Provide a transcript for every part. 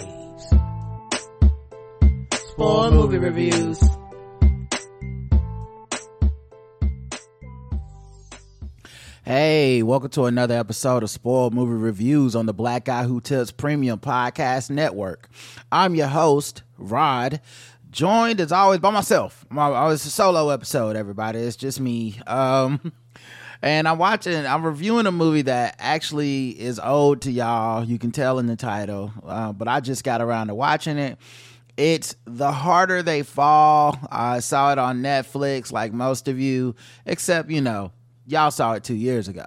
AIDS. Spoiled Movie Reviews. Hey, welcome to another episode of Spoiled Movie Reviews on the Black Guy Who Tips Premium Podcast Network. I'm your host, Rod, joined as always by myself. It's a solo episode, everybody. It's just me. And I'm reviewing a movie that actually is old to y'all. You can tell in the title, but I just got around to watching it. It's The Harder They Fall. I saw it on Netflix like most of you, except, you know, y'all saw it 2 years ago.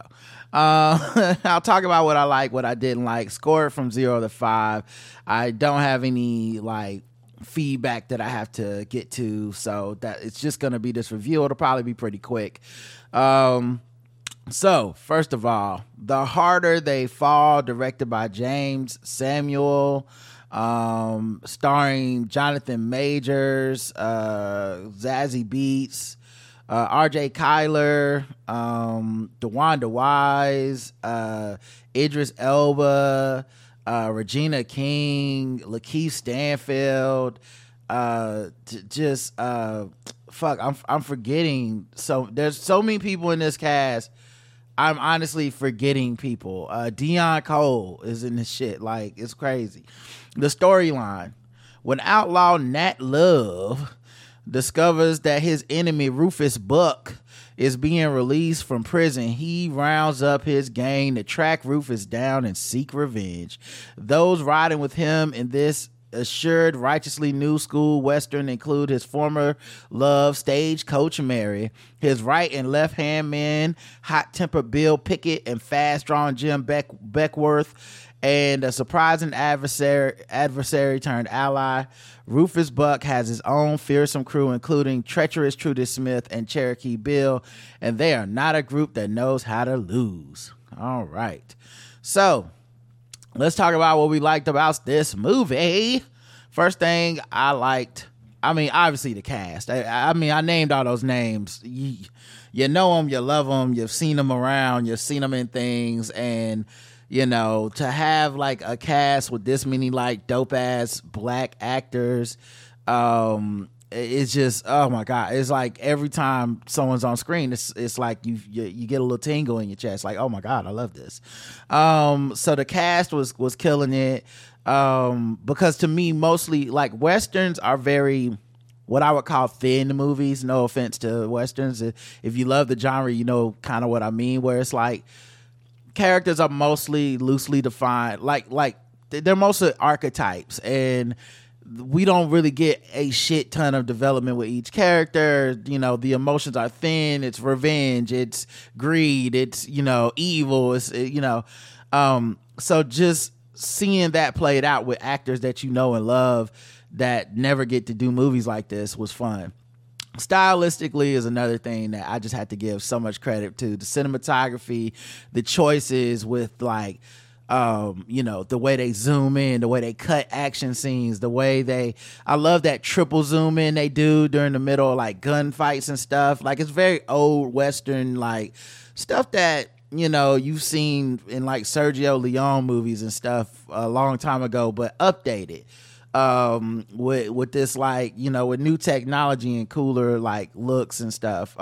I'll talk about what I like, what I didn't like, score it from 0 to 5. I don't have any like feedback that I have to get to, so that it's just going to be this review. It'll probably be pretty quick. So first of all, The Harder They Fall, directed by Jeymes Samuel, starring Jonathan Majors, Zazie Beetz, RJ Cyler, DeWanda Wise, Idris Elba, Regina King, Lakeith Stanfield, I'm forgetting. So there's so many people in this cast. I'm honestly forgetting people. Deon Cole is in this shit. Like, it's crazy. The storyline: when outlaw Nat Love discovers that his enemy Rufus Buck is being released from prison, he rounds up his gang to track Rufus down and seek revenge. Those riding with him in this assured righteously new school western include his former love stagecoach Mary, his right and left hand men hot-tempered Bill Pickett and fast-drawn Jim Beckworth, and a surprising adversary turned ally. Rufus Buck has his own fearsome crew, including treacherous Trudy Smith and Cherokee Bill, and they are not a group that knows how to lose. All right, so let's talk about what we liked about this movie. First thing I liked, I mean, obviously the cast. I named all those names. You know them, you love them, you've seen them around, you've seen them in things, and you know, to have like a cast with this many like dope ass black actors, it's just, oh my God, it's like every time someone's on screen, it's like you get a little tingle in your chest, like, oh my God, I love this. So the cast was killing it, because to me, mostly like westerns are very what I would call thin movies. No offense to westerns, if you love the genre, you know kind of what I mean, where it's like characters are mostly loosely defined, like they're mostly archetypes, and we don't really get a shit ton of development with each character. You know, the emotions are thin. It's revenge, it's greed, it's, you know, evil, it's, you know, so just seeing that played out with actors that you know and love that never get to do movies like this was fun. Stylistically is another thing that I just had to give so much credit to. The cinematography, the choices with like, you know, the way they zoom in, the way they cut action scenes, the way I love that triple zoom in they do during the middle of like gunfights and stuff. Like, it's very old Western, like stuff that, you know, you've seen in like Sergio Leone movies and stuff a long time ago, but updated with this, like, you know, with new technology and cooler like looks and stuff.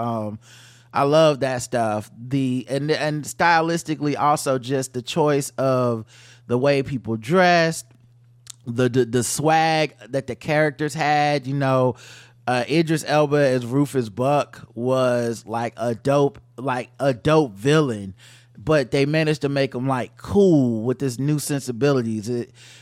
I love that stuff. And stylistically also just the choice of the way people dressed, the swag that the characters had. You know, Idris Elba as Rufus Buck was like a dope villain, but they managed to make him like cool with this new sensibilities.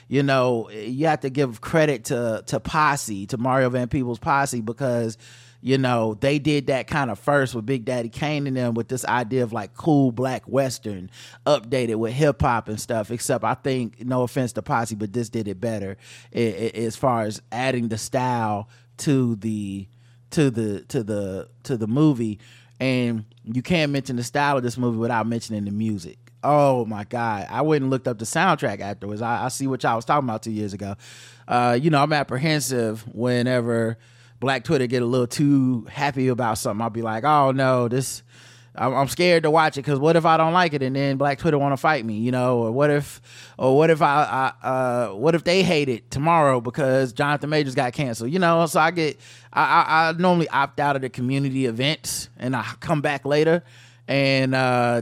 You know, you have to give credit to Posse, to Mario Van Peebles' Posse, because, you know, they did that kind of first with Big Daddy Kane and them, with this idea of like cool black western updated with hip hop and stuff. Except, I think, no offense to Posse, but this did it better as far as adding the style to the movie, and you can't mention the style of this movie without mentioning the music. Oh my God. I went and looked up the soundtrack afterwards. I see what y'all was talking about 2 years ago. I'm apprehensive whenever Black Twitter get a little too happy about something. I'll be like, oh no, I'm scared to watch it because what if I don't like it and then Black Twitter want to fight me, or what if they hate it tomorrow because Jonathan Majors got canceled, So I normally opt out of the community events and I come back later. And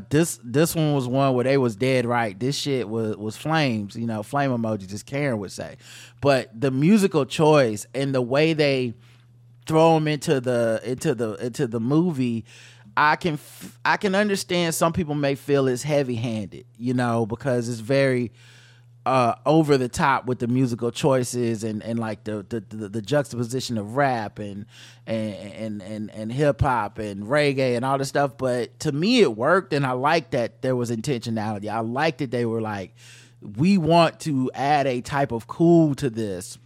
this one was one where they was dead right. This shit was flames, flame emojis, as Karen would say. But the musical choice and the way they throw them into the movie. I can understand some people may feel it's heavy-handed, because it's very over the top with the musical choices and like the juxtaposition of rap and hip hop and reggae and all this stuff. But to me, it worked, and I liked that there was intentionality. I liked that they were like, we want to add a type of cool to this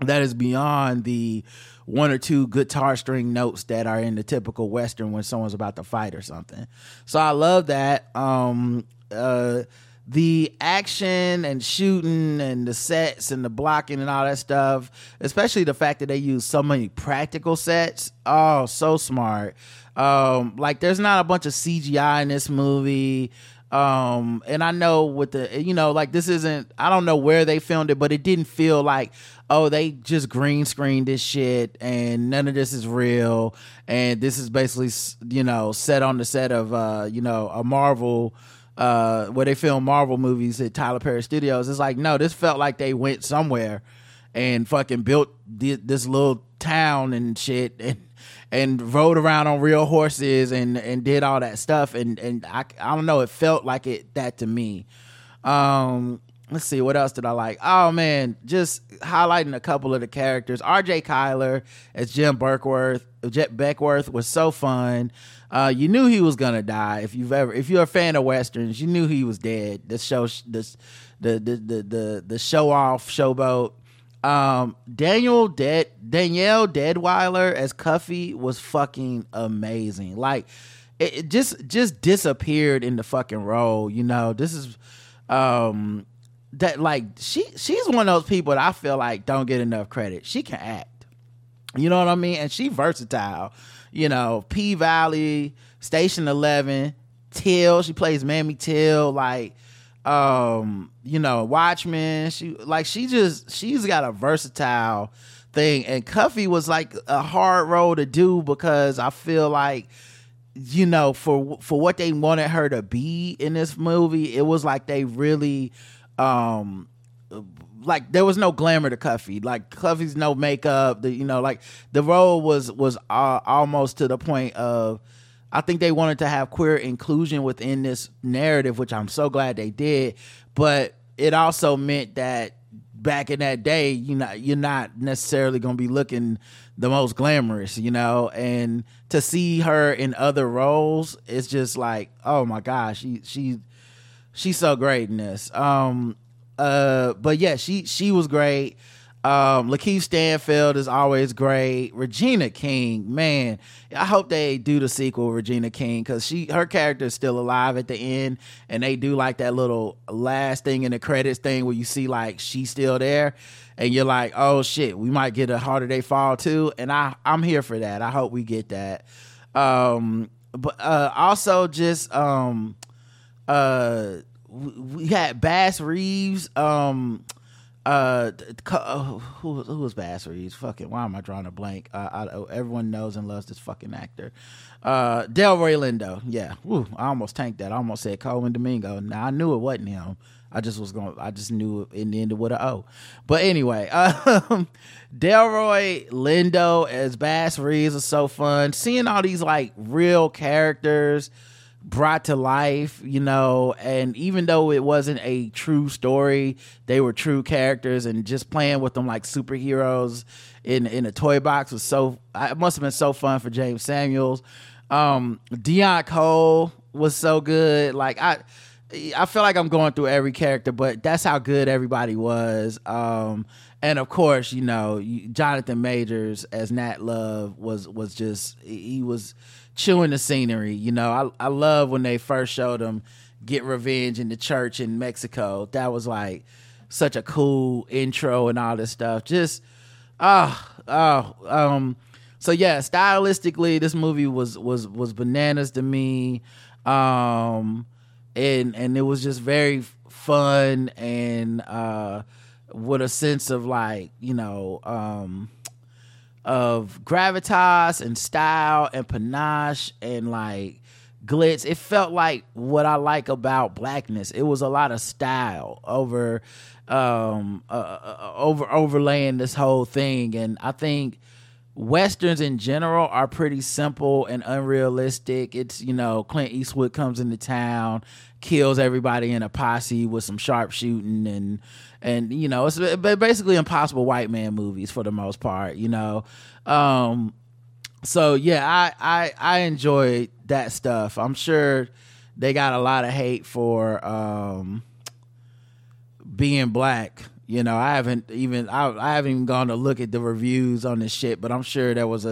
that is beyond the one or two guitar string notes that are in the typical Western when someone's about to fight or something. So I love that. The action and shooting and the sets and the blocking and all that stuff, especially the fact that they use so many practical sets. Oh, so smart. There's not a bunch of CGI in this movie. And I know with the, this isn't, I don't know where they filmed it, but it didn't feel like, oh, they just green screened this shit and none of this is real. And this is basically, set on the set of, a Marvel, where they film Marvel movies at Tyler Perry Studios. It's like, no, this felt like they went somewhere and fucking built this little town and shit and rode around on real horses and did all that stuff. And I don't know. It felt like it, that to me. Let's see. What else did I like? Oh man. Just highlighting a couple of the characters. RJ Cyler as Jim Beckworth. Jet Beckworth was so fun. You knew he was going to die. If you're a fan of Westerns, you knew he was dead. The show off showboat. Danielle Deadwyler as Cuffee was fucking amazing. Like it just disappeared in the fucking role. This is that like she's one of those people that I feel like don't get enough credit. She can act, you know what I mean, and she versatile. P-Valley, Station 11, Till. She plays Mammy Till. Like. Watchmen. She's got a versatile thing, and Cuffee was like a hard role to do because I feel like for what they wanted her to be in this movie, it was like they really there was no glamour to Cuffee. Like Cuffee's no makeup. The role was almost to the point of. I think they wanted to have queer inclusion within this narrative, which I'm so glad they did. But it also meant that back in that day, you're not necessarily going to be looking the most glamorous, And to see her in other roles, it's just like, oh my gosh, she's so great in this. But yeah, she was great. Lakeith Stanfield is always great. Regina King, man, I hope they do the sequel with Regina King because her character is still alive at the end, and they do like that little last thing in the credits thing where you see like she's still there, and you're like, oh shit, we might get a Harder They Fall too, and I'm here for that. I hope we get that. We had Bass Reeves. Who was Bass Reeves? Fucking, why am I drawing a blank? Everyone knows and loves this fucking actor. Delroy Lindo. Yeah. Woo, I almost tanked that. I almost said Colin Domingo. Now I knew it wasn't him. I just knew it in the end with an O. But anyway, Delroy Lindo as Bass Reeves was so fun. Seeing all these like real characters brought to life, and even though it wasn't a true story, they were true characters, and just playing with them like superheroes in a toy box was it must have been so fun for Jeymes Samuel. Deon Cole was so good. Like I I feel like I'm going through every character, but that's how good everybody was. And of course, you know, Jonathan Majors as Nat Love was just, he was chewing the scenery. You know, I love when they first showed him get revenge in the church in Mexico. That was like such a cool intro and all this stuff. Just, so yeah, stylistically, this movie was bananas to me. And it was just very fun and with a sense of like, you know, of gravitas and style and panache and like glitz. It felt like what I like about blackness. It was a lot of style over overlaying this whole thing. And I think Westerns in general are pretty simple and unrealistic. It's, you know, Clint Eastwood comes into town, kills everybody in a posse with some sharp shooting, and you know, it's basically impossible white man movies for the most part, you know. So yeah, I enjoyed that stuff. I'm sure they got a lot of hate for being black. You know, I haven't even gone to look at the reviews on this shit, but I'm sure there was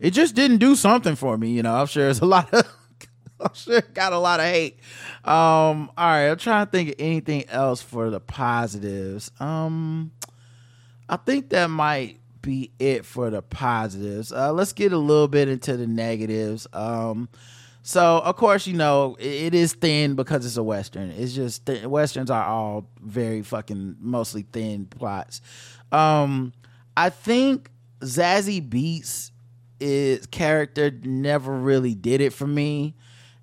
it just didn't do something for me. You know, I'm sure there's a lot of, I'm sure it got a lot of hate. All right, I'm trying to think of anything else for the positives. I think that might be it for the positives. Let's get a little bit into the negatives. So, of course, you know, it is thin because it's a Western. It's just Westerns are all very fucking mostly thin plots. I think Zazie Beetz character never really did it for me.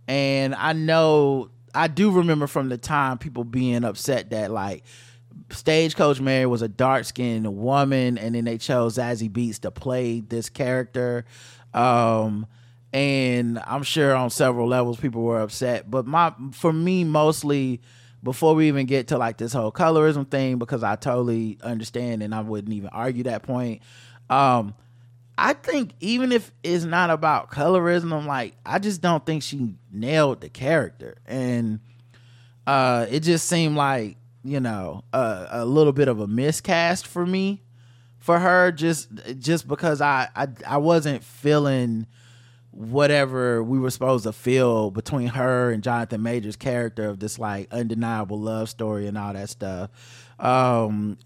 And I know, I do remember from the time people being upset that, like, Stagecoach Mary was a dark-skinned woman, and then they chose Zazie Beetz to play this character. And I'm sure on several levels people were upset, but for me mostly, before we even get to like this whole colorism thing, because I totally understand and I wouldn't even argue that point. I think even if it's not about colorism, like I just don't think she nailed the character, and it just seemed like, you know, a little bit of a miscast for me, for her, just because I wasn't feeling whatever we were supposed to feel between her and Jonathan Majors' character of this like undeniable love story and all that stuff. Not,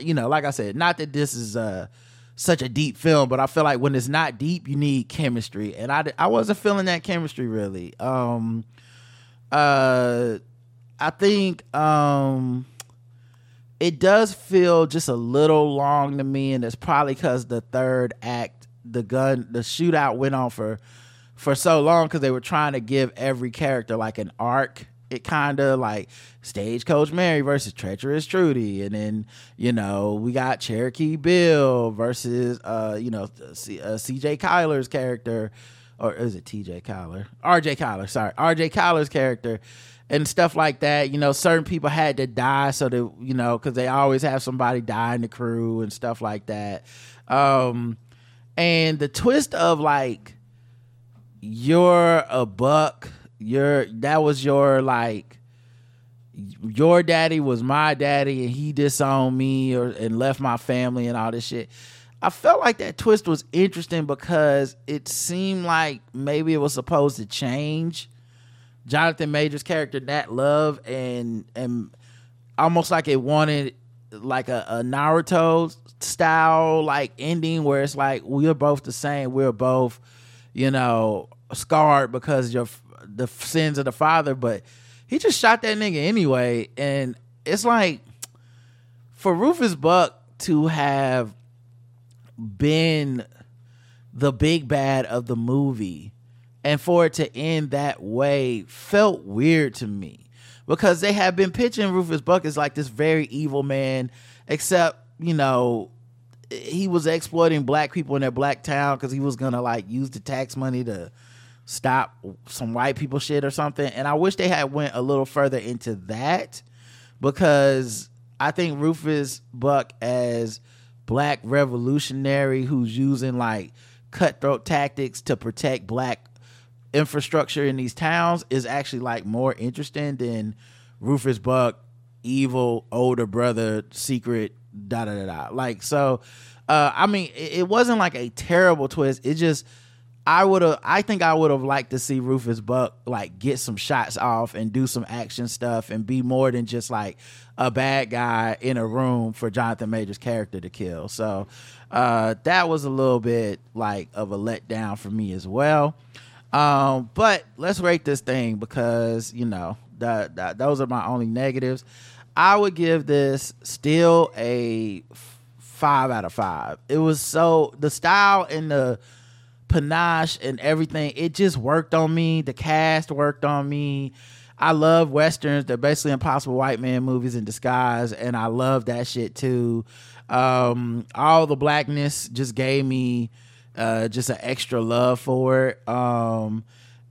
you know, like I said, not that this is such a deep film, but I feel like when it's not deep, you need chemistry, and I wasn't feeling that chemistry really. I think it does feel just a little long to me, and it's probably because the third act, the shootout went on for so long because they were trying to give every character like an arc. It kind of like Stagecoach Mary versus Treacherous Trudy, and then, you know, we got Cherokee Bill versus you know, CJ Kyler's character, or is it TJ Kyler? RJ Kyler, sorry, RJ Kyler's character, and stuff like that. You know, certain people had to die, so that, you know, because they always have somebody die in the crew and stuff like that. And the twist of like, you're a buck, that was your like, your daddy was my daddy, and he disowned me and left my family and all this shit. I felt like that twist was interesting because it seemed like maybe it was supposed to change Jonathan Majors' character, Nat Love, and almost like it wanted like a Naruto style like ending where it's like we're both the same, we're both, you know, scarred because the sins of the father, but he just shot that nigga anyway. And it's like, for Rufus Buck to have been the big bad of the movie and for it to end that way felt weird to me, because they have been pitching Rufus Buck as like this very evil man, except, you know, he was exploiting black people in their black town because he was gonna like use the tax money to stop some white people shit or something. And I wish they had went a little further into that, because I think Rufus Buck as black revolutionary who's using like cutthroat tactics to protect black infrastructure in these towns is actually like more interesting than Rufus Buck, evil older brother, secret da da da da. Like, so I mean, it wasn't like a terrible twist. It just, I think I would have liked to see Rufus Buck like get some shots off and do some action stuff and be more than just like a bad guy in a room for Jonathan Majors' character to kill. So that was a little bit like of a letdown for me as well. But let's rate this thing, because you know those are my only negatives. I would give this still a 5 out of 5. It was so, the style and the panache and everything, it just worked on me. The cast worked on me. I love westerns. They're basically impossible white man movies in disguise, and I love that shit too. All the blackness just gave me just an extra love for it.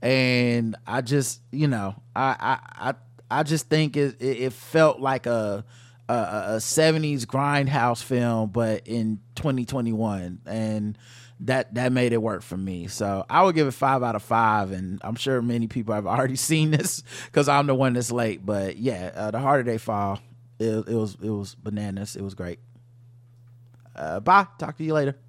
And I just, you know, I just think it felt like a 70s grindhouse film, but in 2021, and that made it work for me. So I would give it 5 out of 5, and I'm sure many people have already seen this because I'm the one that's late. But yeah, The Harder They Fall, it was bananas. It was great. Bye. Talk to you later.